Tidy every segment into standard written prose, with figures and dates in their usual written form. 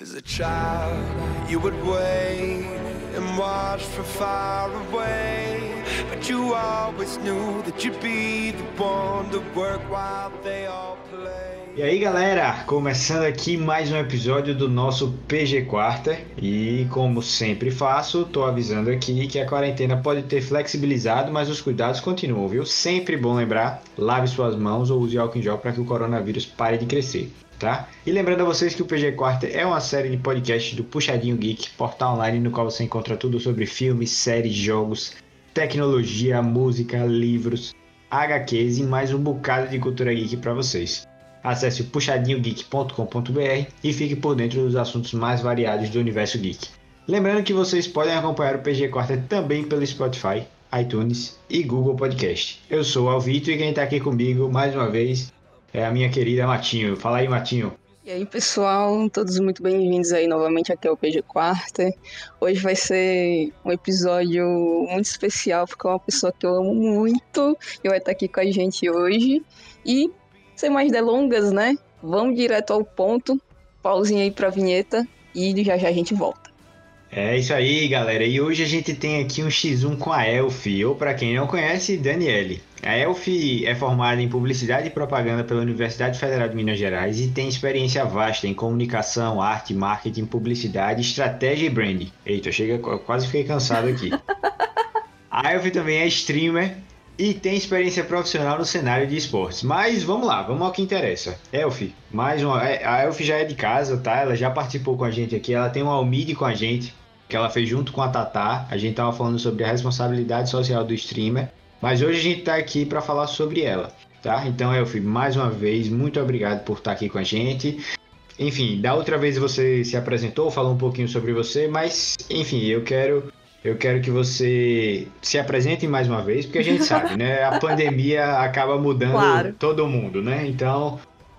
As a child, you would wait and watch from far away, but you always knew that you'd be the one to work while they all play. E aí galera, começando aqui mais um episódio do nosso PG Quarta. E como sempre faço, tô avisando aqui que a quarentena pode ter flexibilizado, mas os cuidados continuam, viu? Sempre bom lembrar, lave suas mãos ou use álcool em gel para que o coronavírus pare de crescer, tá? E lembrando a vocês que o PG Quarta é uma série de podcast do Puxadinho Geek, portal online no qual você encontra tudo sobre filmes, séries, jogos, tecnologia, música, livros, HQs e mais um bocado de cultura geek para vocês. Acesse puxadinhogeek.com.br e fique por dentro dos assuntos mais variados do universo geek. Lembrando que vocês podem acompanhar o PG Quarta também pelo Spotify, iTunes e Google Podcast. Eu sou o Alvito e quem está aqui comigo mais uma vez é a minha querida Matinho. Fala aí, Matinho. E aí, pessoal, todos muito bem-vindos aí novamente aqui ao PG Quarta. Hoje vai ser um episódio muito especial porque é uma pessoa que eu amo muito e vai estar aqui com a gente hoje. E sem mais delongas, né? Vamos direto ao ponto, pausinha aí pra vinheta e já já a gente volta. É isso aí, galera. E hoje a gente tem aqui um X1 com a Elf, ou pra quem não conhece, Daniela. A Elf é formada em Publicidade e Propaganda pela Universidade Federal de Minas Gerais e tem experiência vasta em comunicação, arte, marketing, publicidade, estratégia e branding. Eita, eu quase fiquei cansado aqui. A Elf também é streamer e tem experiência profissional no cenário de esportes. Mas vamos lá, vamos ao que interessa. Elf, a Elf já é de casa, tá? Ela já participou com a gente aqui, ela tem um almíde com a gente, que ela fez junto com a Tatá. A gente tava falando sobre a responsabilidade social do streamer, mas hoje a gente tá aqui para falar sobre ela, tá? Então, Elf, mais uma vez, muito obrigado por estar aqui com a gente. Enfim, da outra vez você se apresentou, falou um pouquinho sobre você, mas, enfim, eu quero que você se apresente mais uma vez, porque a gente sabe, né? A pandemia acaba mudando Todo mundo, né? Então,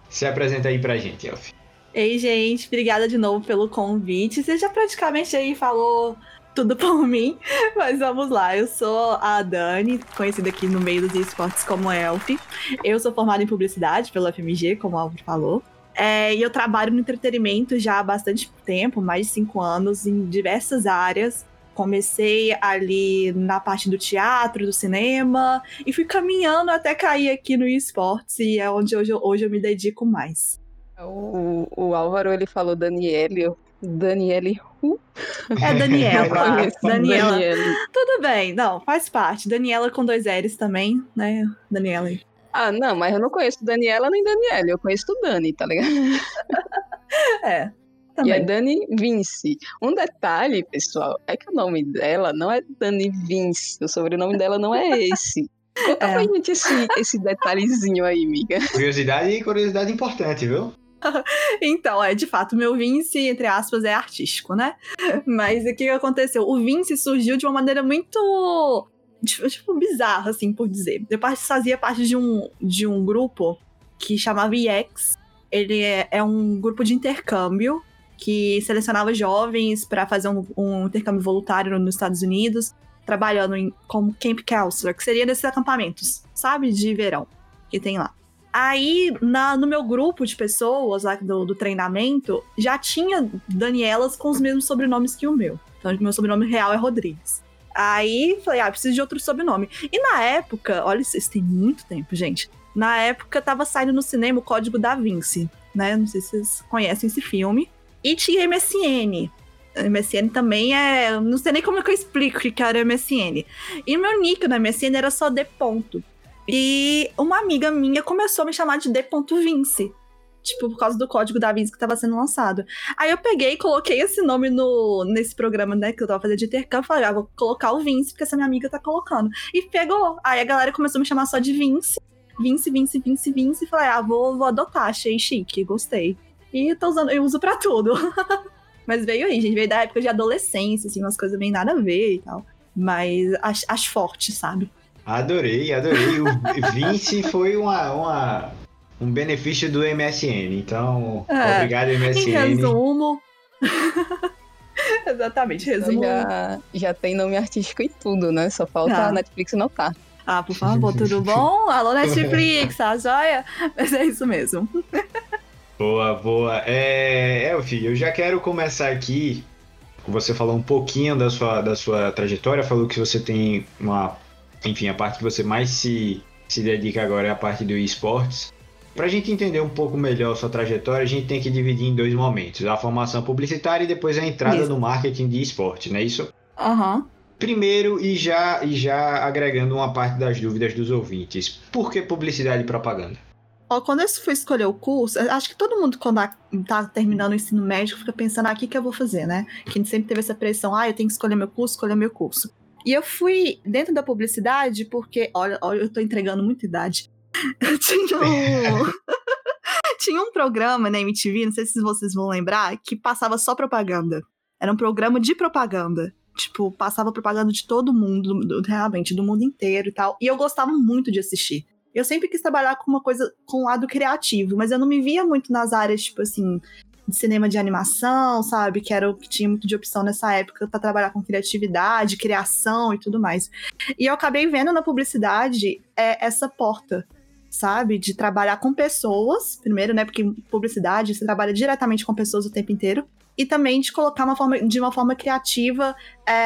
se apresenta aí pra gente, Elf. Ei, gente, obrigada de novo pelo convite. Você já praticamente aí falou tudo por mim, mas vamos lá. Eu sou a Dani, conhecida aqui no meio dos esportes como Elf. Eu sou formada em publicidade pela FMG, como o Alvito falou. E eu trabalho no entretenimento já há bastante tempo, mais de 5 anos, em diversas áreas. Comecei ali na parte do teatro, do cinema, e fui caminhando até cair aqui no esportes, e é onde hoje eu me dedico mais. O Álvaro, ele falou Daniele. É Daniela. Daniela. Tudo bem, não, faz parte. Daniela com 2 L's também, né, Daniela? Ah, não, mas eu não conheço Daniela nem Daniele, eu conheço o Dani, tá ligado? É. Também. E é Dani Vince. Um detalhe, pessoal, é que o nome dela não é Dani Vince. O sobrenome dela não é esse. Conta pra gente esse detalhezinho aí, amiga. Curiosidade importante, viu? Então, de fato, meu Vince, entre aspas, é artístico, né? Mas o que aconteceu? O Vince surgiu de uma maneira muito, tipo, bizarra, assim, por dizer. Eu fazia parte de um grupo que chamava IEX. Ele é um grupo de intercâmbio que selecionava jovens para fazer um intercâmbio voluntário nos Estados Unidos, trabalhando como Camp Counselor, que seria desses acampamentos, sabe? De verão que tem lá. Aí, no meu grupo de pessoas lá do treinamento, já tinha Danielas com os mesmos sobrenomes que o meu. Então, meu sobrenome real é Rodrigues. Aí, falei, preciso de outro sobrenome. E na época, olha, isso tem muito tempo, gente. Na época, tava saindo no cinema o Código da Vinci, né? Não sei se vocês conhecem esse filme. E tinha MSN. MSN também é... Não sei nem como é que eu explico que era MSN. E meu nick na MSN era só D. E uma amiga minha começou a me chamar de D. Vinci. Tipo, por causa do Código da Vinci que tava sendo lançado. Aí eu peguei e coloquei esse nome nesse programa, né? Que eu tava fazendo de intercâmbio. Falei, vou colocar o Vinci, porque essa minha amiga tá colocando. E pegou. Aí a galera começou a me chamar só de Vince, e falei, vou adotar, achei chique, gostei. E eu uso pra tudo. Mas veio aí, gente, veio da época de adolescência, assim, umas coisas bem nada a ver e tal. Mas acho forte, sabe? Adorei. O Vince foi um benefício do MSN, então, obrigado, MSN. Em resumo... Exatamente, resumo. Já tem nome artístico em tudo, né? Só falta a Netflix notar. Por favor, tudo bom? Alô, Netflix, a joia? Mas é isso mesmo. Boa, boa. Elf, eu já quero começar aqui. Você falou um pouquinho da sua trajetória, falou que você tem uma... Enfim, a parte que você mais se dedica agora é a parte do esportes. Para a gente entender um pouco melhor a sua trajetória, a gente tem que dividir em dois momentos. A formação publicitária e depois a entrada isso. no marketing de esportes, não é isso? Aham. Uhum. Primeiro, e já agregando uma parte das dúvidas dos ouvintes, por que publicidade e propaganda? Quando eu fui escolher o curso, acho que todo mundo, quando tá terminando o ensino médio, fica pensando, o que que eu vou fazer, né? Que a gente sempre teve essa pressão, eu tenho que escolher meu curso. E eu fui dentro da publicidade porque, olha, eu tô entregando muita idade. Eu tinha um programa na MTV, não sei se vocês vão lembrar, que passava só propaganda. Era um programa de propaganda. Tipo, passava propaganda de todo mundo, realmente, do mundo inteiro e tal. E eu gostava muito de assistir. Eu sempre quis trabalhar com uma coisa, com o lado criativo, mas eu não me via muito nas áreas, tipo assim, de cinema de animação, sabe? Que era o que tinha muito de opção nessa época pra trabalhar com criatividade, criação e tudo mais. E eu acabei vendo na publicidade essa porta, sabe? De trabalhar com pessoas, primeiro, né? Porque publicidade, você trabalha diretamente com pessoas o tempo inteiro. E também de colocar de uma forma criativa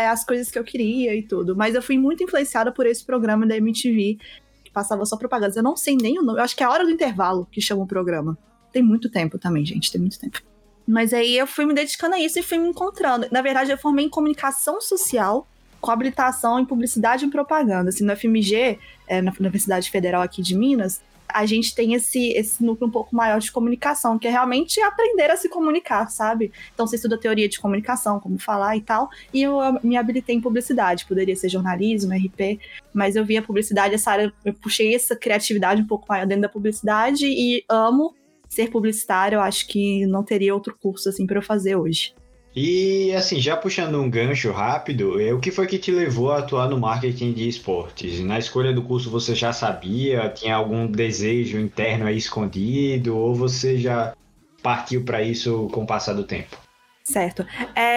as coisas que eu queria e tudo. Mas eu fui muito influenciada por esse programa da MTV, que passava só propagandas. Eu não sei nem o nome, eu acho que é a hora do intervalo que chama o programa. Tem muito tempo também, gente, tem muito tempo. Mas aí eu fui me dedicando a isso e fui me encontrando. Na verdade, eu formei em comunicação social, com habilitação em publicidade e propaganda. Assim, no FMG, na Universidade Federal aqui de Minas, a gente tem esse núcleo um pouco maior de comunicação, que é realmente aprender a se comunicar, sabe? Então, você estuda teoria de comunicação, como falar e tal, e eu me habilitei em publicidade. Poderia ser jornalismo, RP, mas eu vi a publicidade, essa área, eu puxei essa criatividade um pouco maior dentro da publicidade e amo ser publicitária. Eu acho que não teria outro curso, assim, para eu fazer hoje. E, assim, já puxando um gancho rápido, o que foi que te levou a atuar no marketing de esportes? Na escolha do curso você já sabia? Tinha algum desejo interno aí escondido? Ou você já partiu para isso com o passar do tempo? Certo.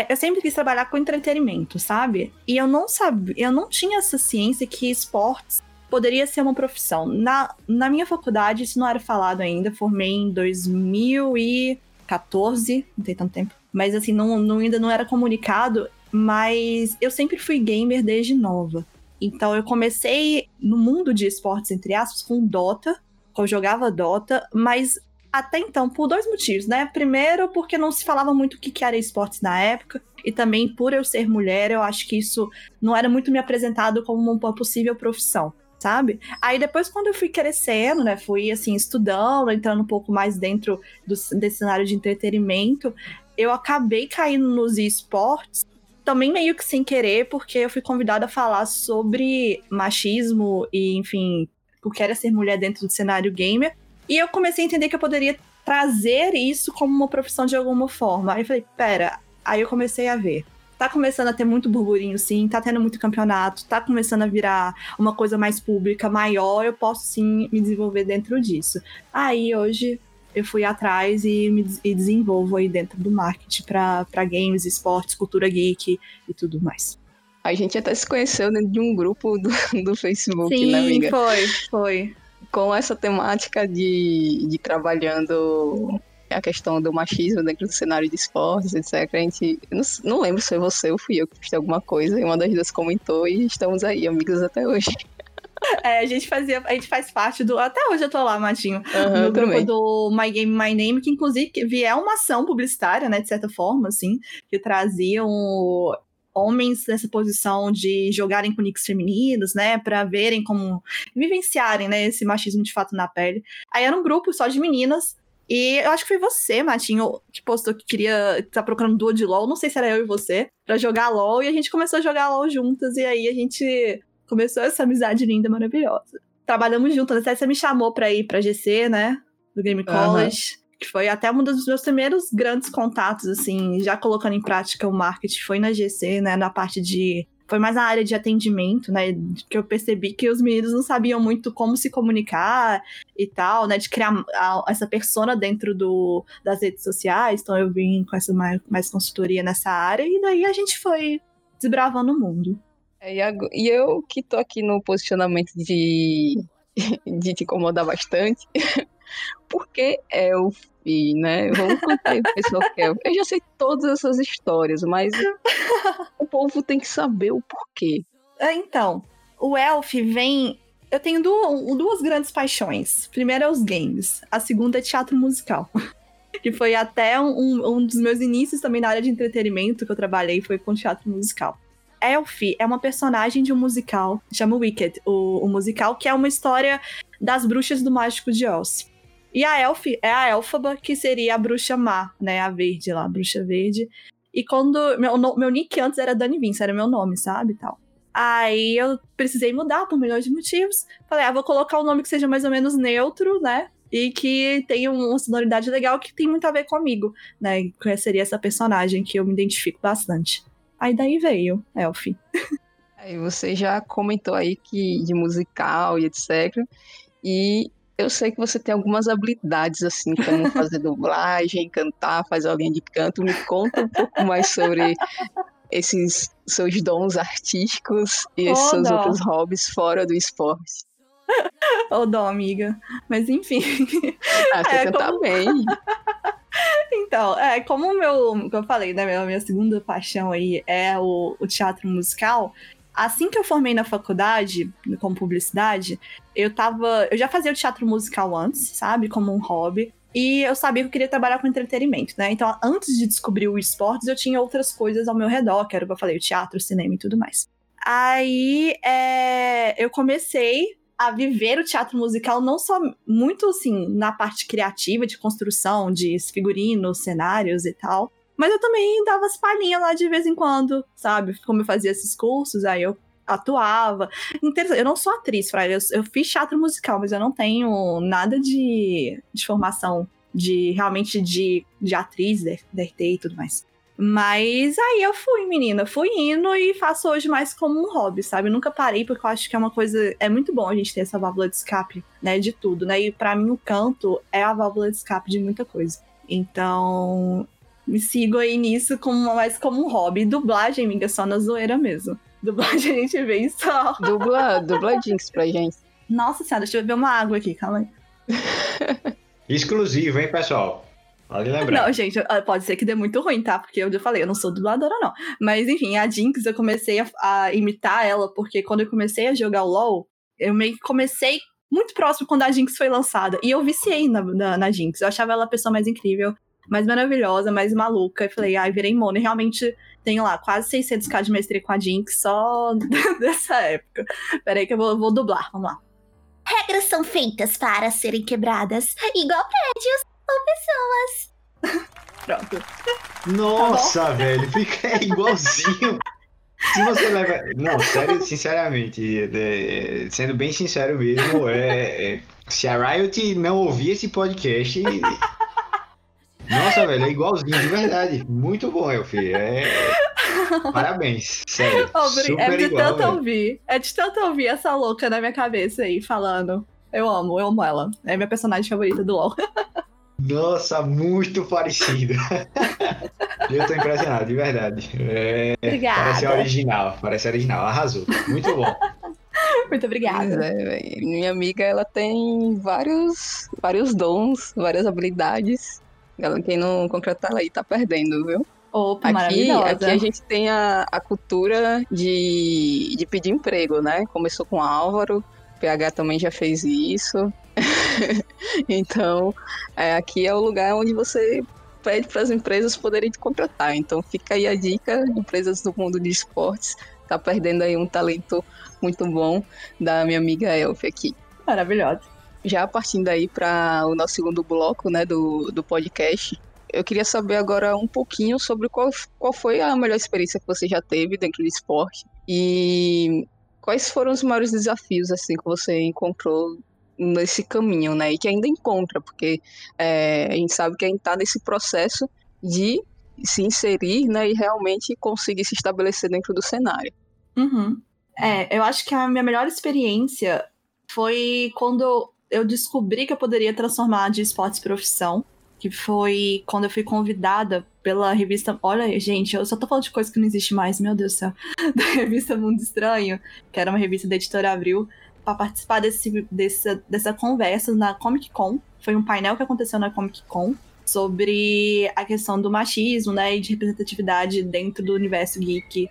Eu sempre quis trabalhar com entretenimento, sabe? E eu não sabia, eu não tinha essa ciência que esportes poderia ser uma profissão. Na minha faculdade isso não era falado ainda, formei em 2014, não tem tanto tempo. Mas assim, não, ainda não era comunicado, mas eu sempre fui gamer desde nova. Então eu comecei no mundo de esportes, entre aspas, com Dota, que eu jogava Dota, mas até então, por dois motivos, né? Primeiro, porque não se falava muito o que era esportes na época, e também por eu ser mulher, eu acho que isso não era muito me apresentado como uma possível profissão, sabe? Aí depois, quando eu fui crescendo, né, fui assim, estudando, entrando um pouco mais dentro desse cenário de entretenimento, eu acabei caindo nos esportes, também meio que sem querer, porque eu fui convidada a falar sobre machismo e, enfim, o que era ser mulher dentro do cenário gamer. E eu comecei a entender que eu poderia trazer isso como uma profissão de alguma forma. Aí eu falei, aí eu comecei a ver. Tá começando a ter muito burburinho, sim, tá tendo muito campeonato, tá começando a virar uma coisa mais pública, maior, eu posso sim me desenvolver dentro disso. Aí hoje eu fui atrás e me desenvolvo aí dentro do marketing para games, esportes, cultura geek e tudo mais. A gente até se conheceu dentro de um grupo do Facebook, sim, né, amiga? Sim, foi. Com essa temática de trabalhando a questão do machismo dentro do cenário de esportes, etc. A gente, não lembro se foi você ou fui eu que fiz alguma coisa, e uma das duas comentou e estamos aí, amigos até hoje. A gente faz parte do... Até hoje eu tô lá, Matinho, no grupo também. Do My Game, My Name, que inclusive é uma ação publicitária, né, de certa forma, assim, que traziam homens nessa posição de jogarem com nicks femininos, né, pra verem como... vivenciarem, né, esse machismo de fato na pele. Aí era um grupo só de meninas, e eu acho que foi você, Matinho, que postou que queria... tá procurando duo de LoL, não sei se era eu e você, pra jogar LoL, e a gente começou a jogar LoL juntas, e aí a gente... começou essa amizade linda, maravilhosa. Trabalhamos juntas, até você me chamou pra ir pra GC, né? Do Game College. Uhum. Que foi até um dos meus primeiros grandes contatos, assim, já colocando em prática o marketing. Foi na GC, né? Na parte de... Foi mais na área de atendimento, né? Que eu percebi que os meninos não sabiam muito como se comunicar e tal, né? De criar essa persona dentro das redes sociais. Então eu vim com essa mais consultoria nessa área. E daí a gente foi desbravando o mundo. E eu que tô aqui no posicionamento de te incomodar bastante, Porque Elf, né? Vamos contar o pessoal que é Elf. Eu já sei todas essas histórias, mas o povo tem que saber o porquê. Então, o Elf vem... Eu tenho duas grandes paixões. Primeiro é os games. A segunda é teatro musical. Que foi até um dos meus inícios também na área de entretenimento que eu trabalhei, foi com teatro musical. Elf é uma personagem de um musical, chama Wicked, o musical, que é uma história das bruxas do Mágico de Oz. E a Elf é a Elphaba, que seria a bruxa má, né? A verde lá, a bruxa verde. E quando... Meu nick antes era Dani Vince, era meu nome, sabe? Tal. Aí eu precisei mudar por milhões de motivos. Falei, vou colocar um nome que seja mais ou menos neutro, né? E que tenha uma sonoridade legal que tem muito a ver comigo, né? Que seria essa personagem que eu me identifico bastante. Aí daí veio Elf. Aí você já comentou aí que de musical e etc. E eu sei que você tem algumas habilidades, assim, como fazer dublagem, cantar, fazer alguém de canto. Me conta um pouco mais sobre... esses seus dons artísticos e esses seus outros hobbies fora do esporte. Ô, dó, amiga. Mas enfim. Ah, você cantar como... bem. Então, como eu falei, né? Minha segunda paixão aí é o teatro musical. Assim que eu formei na faculdade, como publicidade, eu já fazia o teatro musical antes, sabe? Como um hobby. E eu sabia que eu queria trabalhar com entretenimento, né? Então, antes de descobrir o esportes, eu tinha outras coisas ao meu redor, que era o que eu falei, o teatro, o cinema e tudo mais. Aí, eu comecei a viver o teatro musical, não só muito, assim, na parte criativa, de construção, de figurinos, cenários e tal, mas eu também dava as palhinhas lá de vez em quando, sabe? Como eu fazia esses cursos, aí eu atuava. Interessante. Eu não sou atriz, eu fiz teatro musical, mas eu não tenho nada de formação de realmente de atriz, DRT e tudo mais. Mas aí eu fui, menina, fui indo e faço hoje mais como um hobby, sabe? Eu nunca parei, porque eu acho que é uma coisa... É muito bom a gente ter essa válvula de escape, né? De tudo, né? E pra mim o canto é a válvula de escape de muita coisa. Então, me sigo aí nisso mais como um hobby. Dublagem, amiga, só na zoeira mesmo. Dublagem a gente vê só. Dubla Jinx pra gente. Nossa senhora, deixa eu beber uma água aqui, calma aí. Exclusivo, hein, pessoal? Pode lembrar. Não, gente, pode ser que dê muito ruim, tá? Porque eu já falei, eu não sou dubladora, não. Mas, enfim, a Jinx, eu comecei a imitar ela, porque quando eu comecei a jogar o LoL, eu meio que comecei muito próximo quando a Jinx foi lançada. E eu viciei na Jinx. Eu achava ela a pessoa mais incrível, mais maravilhosa, mais maluca. E falei, virei mono. E realmente... Tenho lá quase 600k de maestria com a Jinx só dessa época. Peraí que eu vou dublar, vamos lá. Regras são feitas para serem quebradas, igual prédios ou pessoas. Pronto. Nossa, tá velho, fica igualzinho. Se você leva... Não, sério, sinceramente, sendo bem sincero mesmo, se a Riot não ouvir esse podcast... Nossa, velho, é igualzinho, de verdade. Muito bom, Elf. Parabéns, sério. É de tanto ouvir. É de tanto ouvir essa louca na minha cabeça aí, falando. Eu amo ela. É minha personagem favorita do LoL. Nossa, muito parecida. Eu tô impressionado, de verdade. Obrigada. Parece original. Arrasou. Muito bom. Muito obrigada. Minha amiga, ela tem vários dons, várias habilidades. Quem não contratar ela aí tá perdendo, viu? Opa, aqui a gente tem a cultura de pedir emprego, né? Começou com o Álvaro, o PH também já fez isso. Então, aqui é o lugar onde você pede para as empresas poderem te contratar. Então, fica aí a dica, empresas do mundo de esportes, tá perdendo aí um talento muito bom da minha amiga Elf aqui. Maravilhosa. Já partindo aí para o nosso segundo bloco, né, do podcast, eu queria saber agora um pouquinho sobre qual foi a melhor experiência que você já teve dentro do esporte e quais foram os maiores desafios assim, que você encontrou nesse caminho, né, e que ainda encontra, porque a gente sabe que a gente está nesse processo de se inserir, né, e realmente conseguir se estabelecer dentro do cenário. Uhum. Eu acho que a minha melhor experiência foi quando eu descobri que eu poderia transformar de esportes profissão, que foi quando eu fui convidada pela revista... Olha, gente, eu só tô falando de coisa que não existe mais, meu Deus do céu. Da revista Mundo Estranho, que era uma revista da Editora Abril, para participar dessa conversa na Comic Con. foi um painel que aconteceu na Comic Con sobre a questão do machismo, né, e de representatividade dentro do universo geek.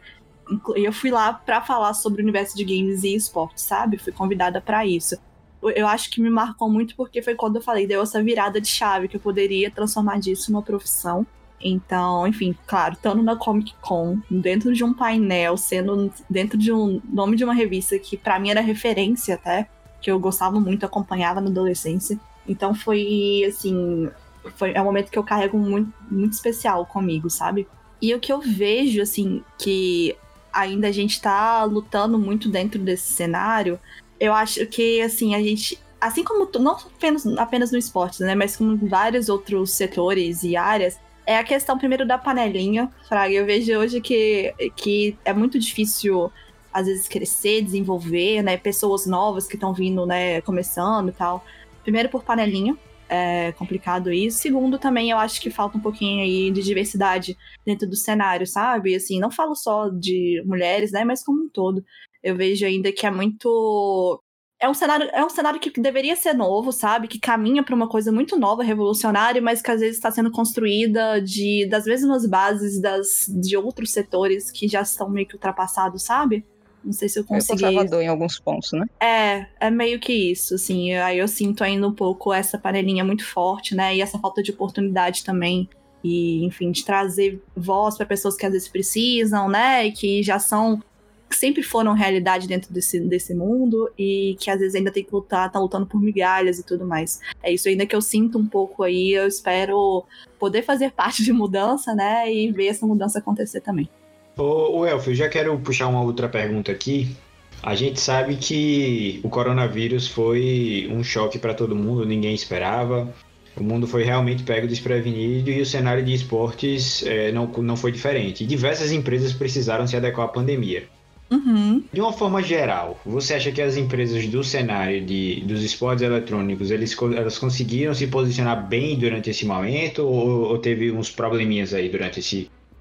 Eu fui lá pra falar sobre o universo de games e esportes, sabe? Fui convidada pra isso. Eu acho que me marcou muito porque foi quando eu falei, deu essa virada de chave, que eu poderia transformar disso numa profissão. Então, enfim, claro, estando na Comic Con, dentro de um painel, sendo dentro de um nome de uma revista que pra mim era referência até, que eu gostava muito, acompanhava na adolescência. Então foi, assim, é um momento que eu carrego muito, muito especial comigo, sabe? E o que eu vejo, assim, que ainda a gente tá lutando muito dentro desse cenário, eu acho que, assim, a gente, assim como, não apenas no esporte, né, mas como em vários outros setores e áreas, é a questão, primeiro, da panelinha, Fraga. Eu vejo hoje que é muito difícil, às vezes, crescer, desenvolver, né, pessoas novas que estão vindo, né, começando e tal. Primeiro, por panelinha, é complicado isso. Segundo, também, eu acho que falta um pouquinho aí de diversidade dentro do cenário, sabe? Assim, não falo só de mulheres, né, mas como um todo. Eu vejo ainda que é muito... É um cenário que deveria ser novo, sabe? Que caminha para uma coisa muito nova, revolucionária, mas que às vezes está sendo construída das mesmas bases de outros setores que já estão meio que ultrapassados, sabe? Não sei se eu consegui... É conservador em alguns pontos, né? É meio que isso, assim. Aí eu sinto ainda um pouco essa panelinha muito forte, né? E essa falta de oportunidade também. E, enfim, de trazer voz para pessoas que às vezes precisam, né? E que já são... que sempre foram realidade dentro desse mundo e que às vezes ainda tem que lutar, tá lutando por migalhas e tudo mais. É isso ainda que eu sinto um pouco aí, eu espero poder fazer parte de mudança, né, e ver essa mudança acontecer também. Ô Elf, eu já quero puxar uma outra pergunta aqui. A gente sabe que o coronavírus foi um choque para todo mundo, ninguém esperava. O mundo foi realmente pego desprevenido e o cenário de esportes não foi diferente. E diversas empresas precisaram se adequar à pandemia. Uhum. De uma forma geral, você acha que as empresas do cenário dos esportes eletrônicos, elas conseguiram se posicionar bem durante esse momento ou teve uns probleminhas aí durante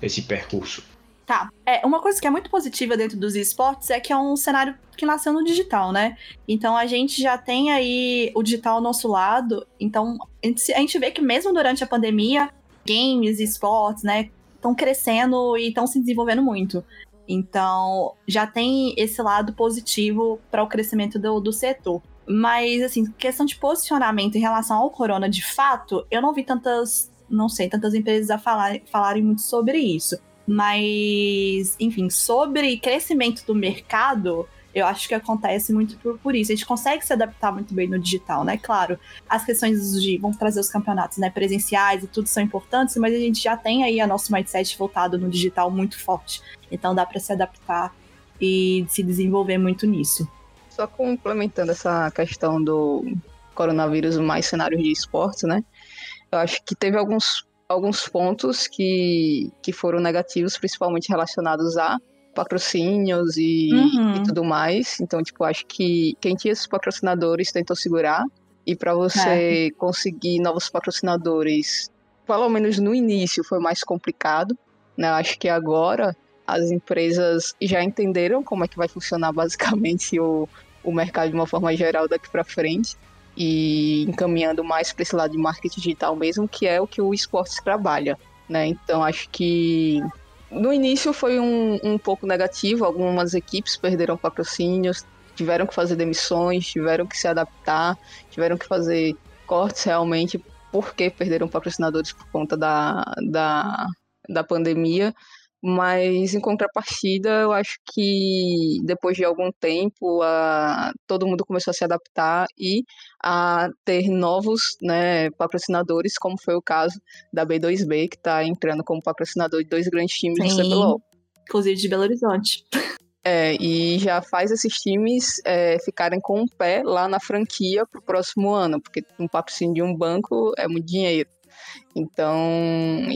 esse percurso? Tá, uma coisa que é muito positiva dentro dos esportes é que é um cenário que nasceu no digital, né? Então a gente já tem aí o digital ao nosso lado, então a gente vê que mesmo durante a pandemia, games e esportes, né, estão crescendo e estão se desenvolvendo muito. Então, já tem esse lado positivo para o crescimento do setor. Mas, assim, questão de posicionamento em relação ao corona, de fato, eu não vi tantas empresas a falarem muito sobre isso. Mas, enfim, sobre crescimento do mercado, eu acho que acontece muito por isso. A gente consegue se adaptar muito bem no digital, né? Claro, as questões de vamos trazer os campeonatos, né, presenciais e tudo são importantes, mas a gente já tem aí o nosso mindset voltado no digital muito forte. Então dá para se adaptar e se desenvolver muito nisso. Só complementando essa questão do coronavírus mais cenários de esportes, né? Eu acho que teve alguns pontos que foram negativos, principalmente relacionados a patrocínios e tudo mais. Então, tipo, acho que quem tinha esses patrocinadores tentou segurar. E para você conseguir novos patrocinadores, pelo menos no início, foi mais complicado, né? Acho que agora as empresas já entenderam como é que vai funcionar basicamente o mercado de uma forma geral daqui para frente. E encaminhando mais para esse lado de marketing digital mesmo, que é o que o esportes trabalha, né? Então, acho que no início foi um pouco negativo, algumas equipes perderam patrocínios, tiveram que fazer demissões, tiveram que se adaptar, tiveram que fazer cortes realmente, porque perderam patrocinadores por conta da pandemia, mas em contrapartida eu acho que depois de algum tempo todo mundo começou a se adaptar e a ter novos, né, patrocinadores, como foi o caso da B2B, que está entrando como patrocinador de dois grandes times do CBLOL. Inclusive de Belo Horizonte. E já faz esses times ficarem com o pé lá na franquia para o próximo ano, porque um patrocínio de um banco é muito dinheiro. Então,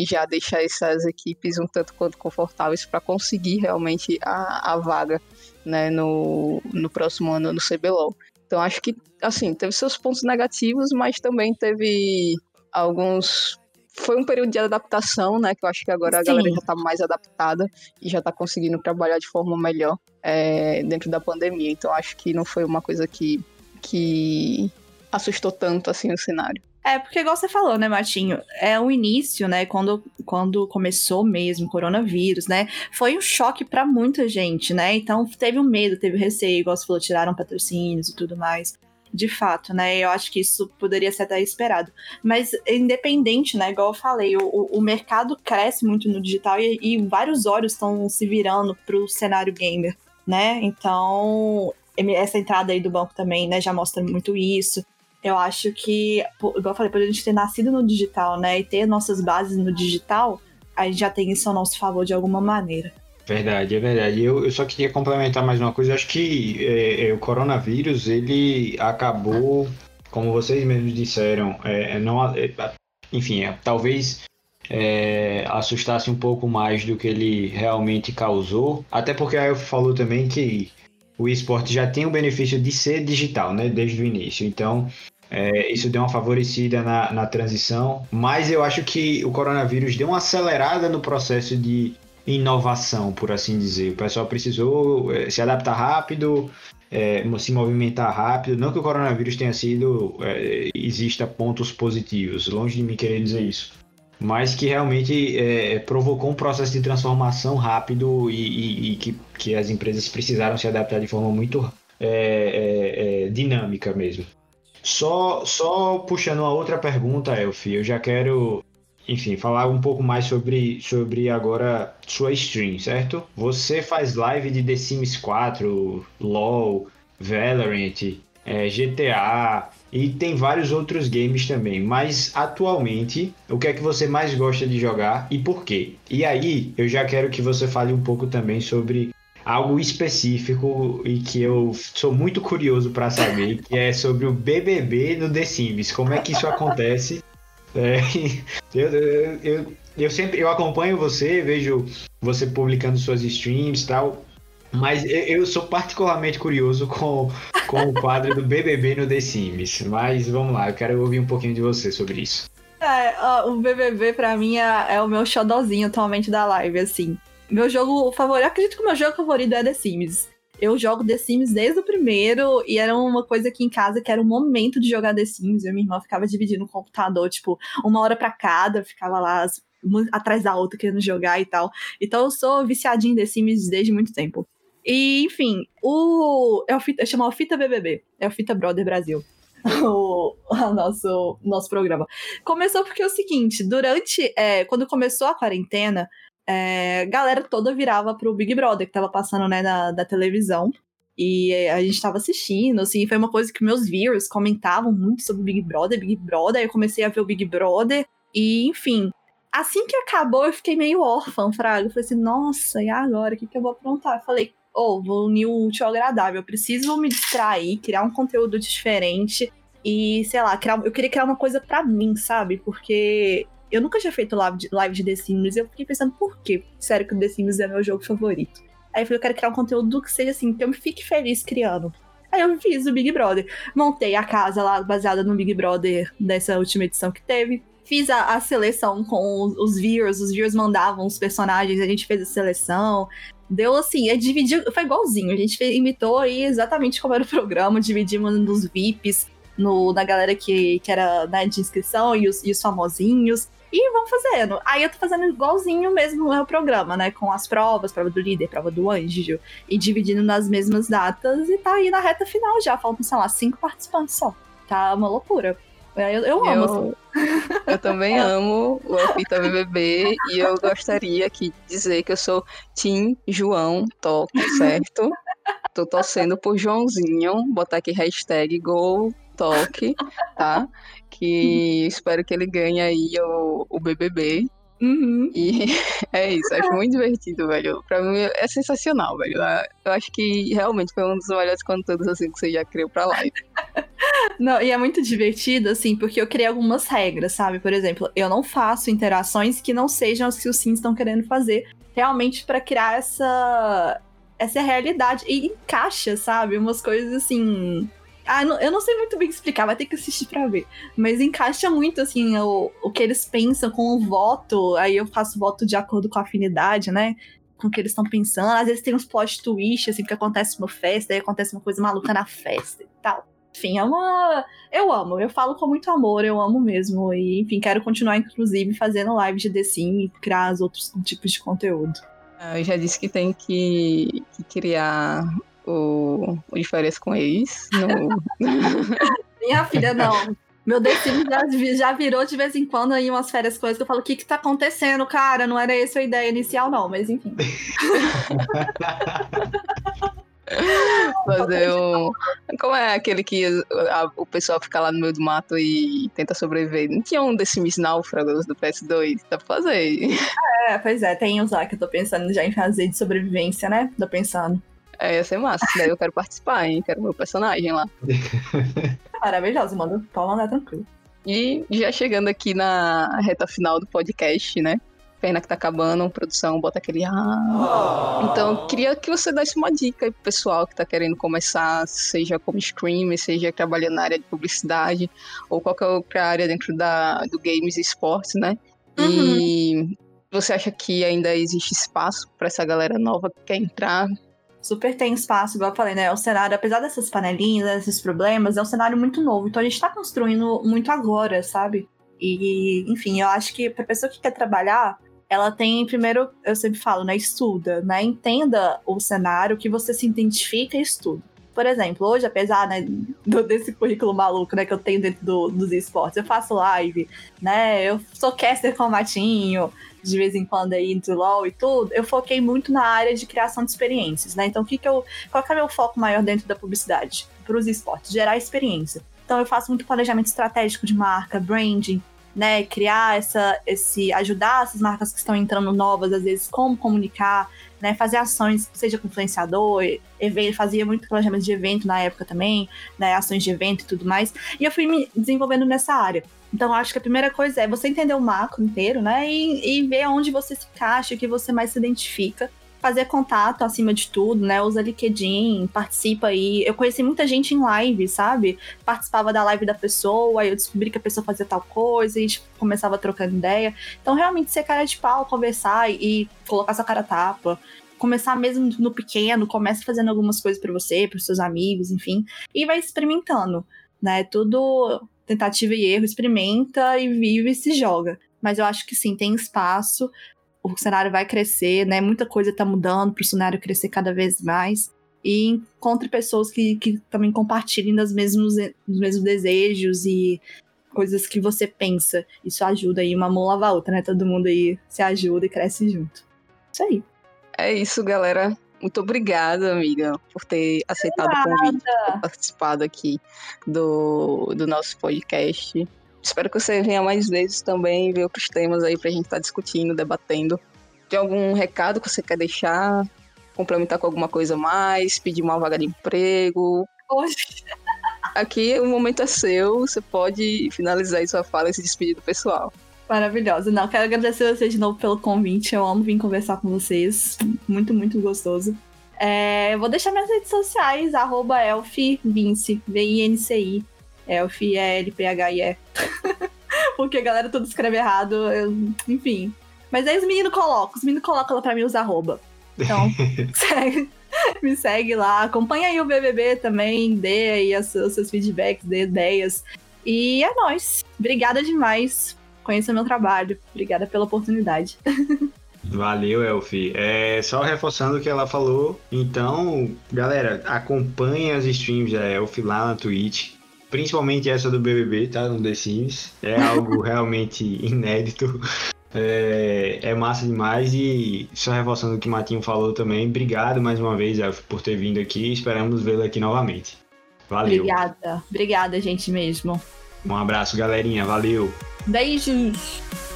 já deixar essas equipes um tanto quanto confortáveis para conseguir realmente a vaga, né, no próximo ano no CBLOL. Então, acho que, assim, teve seus pontos negativos, mas também teve alguns... Foi um período de adaptação, né, que eu acho que agora a galera já tá mais adaptada e já tá conseguindo trabalhar de forma melhor dentro da pandemia. Então, acho que não foi uma coisa que assustou tanto, assim, o cenário. É, porque igual você falou, né, Matinho? É o início, né, quando começou mesmo o coronavírus, né? Foi um choque pra muita gente, né? Então teve um medo, teve receio, igual você falou, tiraram patrocínios e tudo mais. De fato, né? Eu acho que isso poderia ser até esperado. Mas independente, né? Igual eu falei, o mercado cresce muito no digital e vários olhos estão se virando pro cenário gamer, né? Então, essa entrada aí do banco também, né? Já mostra muito isso. Eu acho que, igual eu falei, por a gente ter nascido no digital, né? E ter nossas bases no digital, a gente já tem isso ao nosso favor de alguma maneira. Verdade, é verdade. Eu só queria complementar mais uma coisa. Eu acho que o coronavírus, ele acabou, como vocês mesmos disseram, talvez assustasse um pouco mais do que ele realmente causou. Até porque a Elf falou também que o esporte já tem o benefício de ser digital, né, desde o início. Então, isso deu uma favorecida na transição. Mas eu acho que o coronavírus deu uma acelerada no processo de inovação, por assim dizer. O pessoal precisou se adaptar rápido, se movimentar rápido. Não que o coronavírus tenha sido... exista pontos positivos, longe de mim querer dizer isso. Mas que realmente provocou um processo de transformação rápido e que as empresas precisaram se adaptar de forma muito dinâmica mesmo. Só puxando uma outra pergunta, Elf, eu já quero... Enfim, falar um pouco mais sobre agora sua stream, certo? Você faz live de The Sims 4, LoL, Valorant, GTA e tem vários outros games também. Mas atualmente, o que é que você mais gosta de jogar e por quê? E aí, eu já quero que você fale um pouco também sobre algo específico e que eu sou muito curioso para saber, que é sobre o BBB no The Sims. Como é que isso acontece? Eu sempre acompanho você, vejo você publicando suas streams e tal, mas eu sou particularmente curioso com o quadro do BBB no The Sims, mas vamos lá, eu quero ouvir um pouquinho de você sobre isso. O BBB pra mim é o meu xodozinho atualmente da live, assim. Meu jogo favorito, eu acredito que o meu jogo favorito é The Sims. Eu jogo The Sims desde o primeiro, e era uma coisa aqui em casa que era o momento de jogar The Sims. Eu e minha irmã ficava dividindo o computador, tipo, uma hora pra cada, ficava lá uma atrás da outra querendo jogar e tal. Então eu sou viciadinha em The Sims desde muito tempo. E, enfim, eu chamo o Fita BBB, é o Fita Brother Brasil, o nosso programa. Começou porque é o seguinte, quando começou a quarentena, a galera toda virava pro Big Brother, que tava passando, né, da televisão. E a gente tava assistindo, assim, foi uma coisa que meus viewers comentavam muito sobre Big Brother. Aí eu comecei a ver o Big Brother. E, enfim, assim que acabou, eu fiquei meio órfã, fraga. Eu falei assim, nossa, e agora? O que eu vou aprontar? Eu falei, vou unir o útil ao agradável. Eu preciso me distrair, criar um conteúdo diferente. E, sei lá, eu queria criar uma coisa pra mim, sabe? Porque... eu nunca tinha feito live de The Sims, e eu fiquei pensando, por quê? Sério que o The Sims é meu jogo favorito. Aí eu falei, eu quero criar um conteúdo que seja assim, que eu me fique feliz criando. Aí eu fiz o Big Brother. Montei a casa lá, baseada no Big Brother, dessa última edição que teve. Fiz a seleção com os viewers. Os viewers mandavam os personagens, a gente fez a seleção. Deu assim, dividiu, foi igualzinho. A gente imitou aí exatamente como era o programa, dividimos nos VIPs, na galera que era, né, de inscrição, e os famosinhos. E vão fazendo. Aí eu tô fazendo igualzinho mesmo o meu programa, né? Com as provas, prova do líder, prova do anjo. E dividindo nas mesmas datas. E tá aí na reta final já. Faltam, sei lá, 5 participantes só. Tá uma loucura. Eu amo. Eu também amo o Elfita BBB. E eu gostaria aqui de dizer que eu sou Tim João Toco, certo? Tô torcendo por Joãozinho. Botar aqui hashtag Gol. Toque, tá? Que espero que ele ganhe aí o BBB. Uhum. E é isso, acho muito divertido, velho. Pra mim é sensacional, velho. Eu acho que realmente foi um dos melhores conteúdos assim, que você já criou pra live. Não, e é muito divertido, assim, porque eu criei algumas regras, sabe? Por exemplo, eu não faço interações que não sejam as que os Sims estão querendo fazer, realmente pra criar essa realidade. E encaixa, sabe? Umas coisas assim... eu não sei muito bem explicar, vai ter que assistir pra ver. Mas encaixa muito, assim, o que eles pensam com o voto. Aí eu faço voto de acordo com a afinidade, né? Com o que eles estão pensando. Às vezes tem uns plot twist, assim, porque acontece uma festa, aí acontece uma coisa maluca na festa e tal. enfim, é uma... Eu amo, eu falo com muito amor, eu amo mesmo. E, enfim, quero continuar, inclusive, fazendo live de The Sim e criar outros tipos de conteúdo. Eu já disse que tem que criar o de férias com ex. No... Minha filha, não. Meu The Sim já virou de vez em quando aí umas férias coisas que eu falo, o que tá acontecendo, cara? Não era essa a ideia inicial, não, mas enfim. Fazer um... Como é aquele que o pessoal fica lá no meio do mato e tenta sobreviver? Não tinha um The Sims náufragos do PS2? Dá pra fazer. É, pois é, tem os lá que eu tô pensando já em fazer de sobrevivência, né? Tô pensando. É, ia ser massa, daí eu quero participar, hein? Quero meu personagem lá. Maravilhoso, manda, pode mandar tranquilo. E já chegando aqui na reta final do podcast, né? Pena que tá acabando, produção, bota aquele... Ah. Então, queria que você desse uma dica aí pro pessoal que tá querendo começar, seja como streamer, seja trabalhando na área de publicidade, ou qualquer outra área dentro do games e esportes, né? Uhum. E você acha que ainda existe espaço pra essa galera nova que quer entrar? Super tem espaço, igual eu falei, né? O cenário, apesar dessas panelinhas, desses problemas, é um cenário muito novo. Então, a gente tá construindo muito agora, sabe? E, enfim, eu acho que pra pessoa que quer trabalhar... Ela tem, primeiro, eu sempre falo, né, estuda, né, entenda o cenário que você se identifica e estuda. Por exemplo, hoje, apesar, né, desse currículo maluco, né, que eu tenho dentro dos esportes, eu faço live, né, eu sou caster com o Matinho, de vez em quando aí, do LoL e tudo, eu foquei muito na área de criação de experiências, né, então qual que é o meu foco maior dentro da publicidade? Para os esportes, gerar experiência. Então eu faço muito planejamento estratégico de marca, branding, né, criar ajudar essas marcas que estão entrando novas, às vezes, como comunicar, né, fazer ações, seja com influenciador, fazia muito planejamento de evento na época também, né, ações de evento e tudo mais, e eu fui me desenvolvendo nessa área. Então, acho que a primeira coisa é você entender o macro inteiro, né, e ver onde você se encaixa, o que você mais se identifica, fazer contato acima de tudo, né, usa LinkedIn, participa aí, eu conheci muita gente em live, sabe, participava da live da pessoa, aí eu descobri que a pessoa fazia tal coisa, e a gente começava trocando ideia, então realmente ser cara de pau, conversar e colocar sua cara a tapa, começar mesmo no pequeno, começa fazendo algumas coisas pra você, pros seus amigos, enfim, e vai experimentando, né, tudo tentativa e erro, experimenta e vive e se joga, mas eu acho que sim, tem espaço. O cenário vai crescer, né? Muita coisa tá mudando para o cenário crescer cada vez mais. E encontre pessoas que também compartilhem dos mesmos desejos e coisas que você pensa. Isso ajuda aí, uma mão lava a outra, né? Todo mundo aí se ajuda e cresce junto. Isso aí. É isso, galera. Muito obrigada, amiga, por ter aceitado o convite, por participado aqui do nosso podcast. Espero que você venha mais vezes também, ver outros temas aí pra gente estar discutindo, debatendo. Tem algum recado que você quer deixar? Complementar com alguma coisa mais? Pedir uma vaga de emprego? Poxa. Aqui o momento é seu, você pode finalizar aí sua fala e se despedir do pessoal. Maravilhosa. Não, quero agradecer a vocês de novo pelo convite, eu amo vir conversar com vocês, muito, muito gostoso. Eu vou deixar minhas redes sociais, @elfvinci, VINCI. Elf é LPHIE. Porque a galera tudo escreve errado. Enfim. Mas aí os meninos colocam lá pra mim os arroba. Então, me segue lá. Acompanha aí o BBB também. Dê aí os seus feedbacks, dê ideias. E é nóis. Obrigada demais. Conheça o meu trabalho. Obrigada pela oportunidade. Valeu, Elf. Só reforçando o que ela falou. Então, galera, acompanha as streams da Elf lá na Twitch. Principalmente essa do BBB, tá? No The Sims. É algo realmente inédito. É massa demais. E só reforçando o que o Matinho falou também, obrigado mais uma vez, Elf, por ter vindo aqui. Esperamos vê-lo aqui novamente. Valeu. Obrigada. Obrigada, gente, mesmo. Um abraço, galerinha. Valeu. Beijos.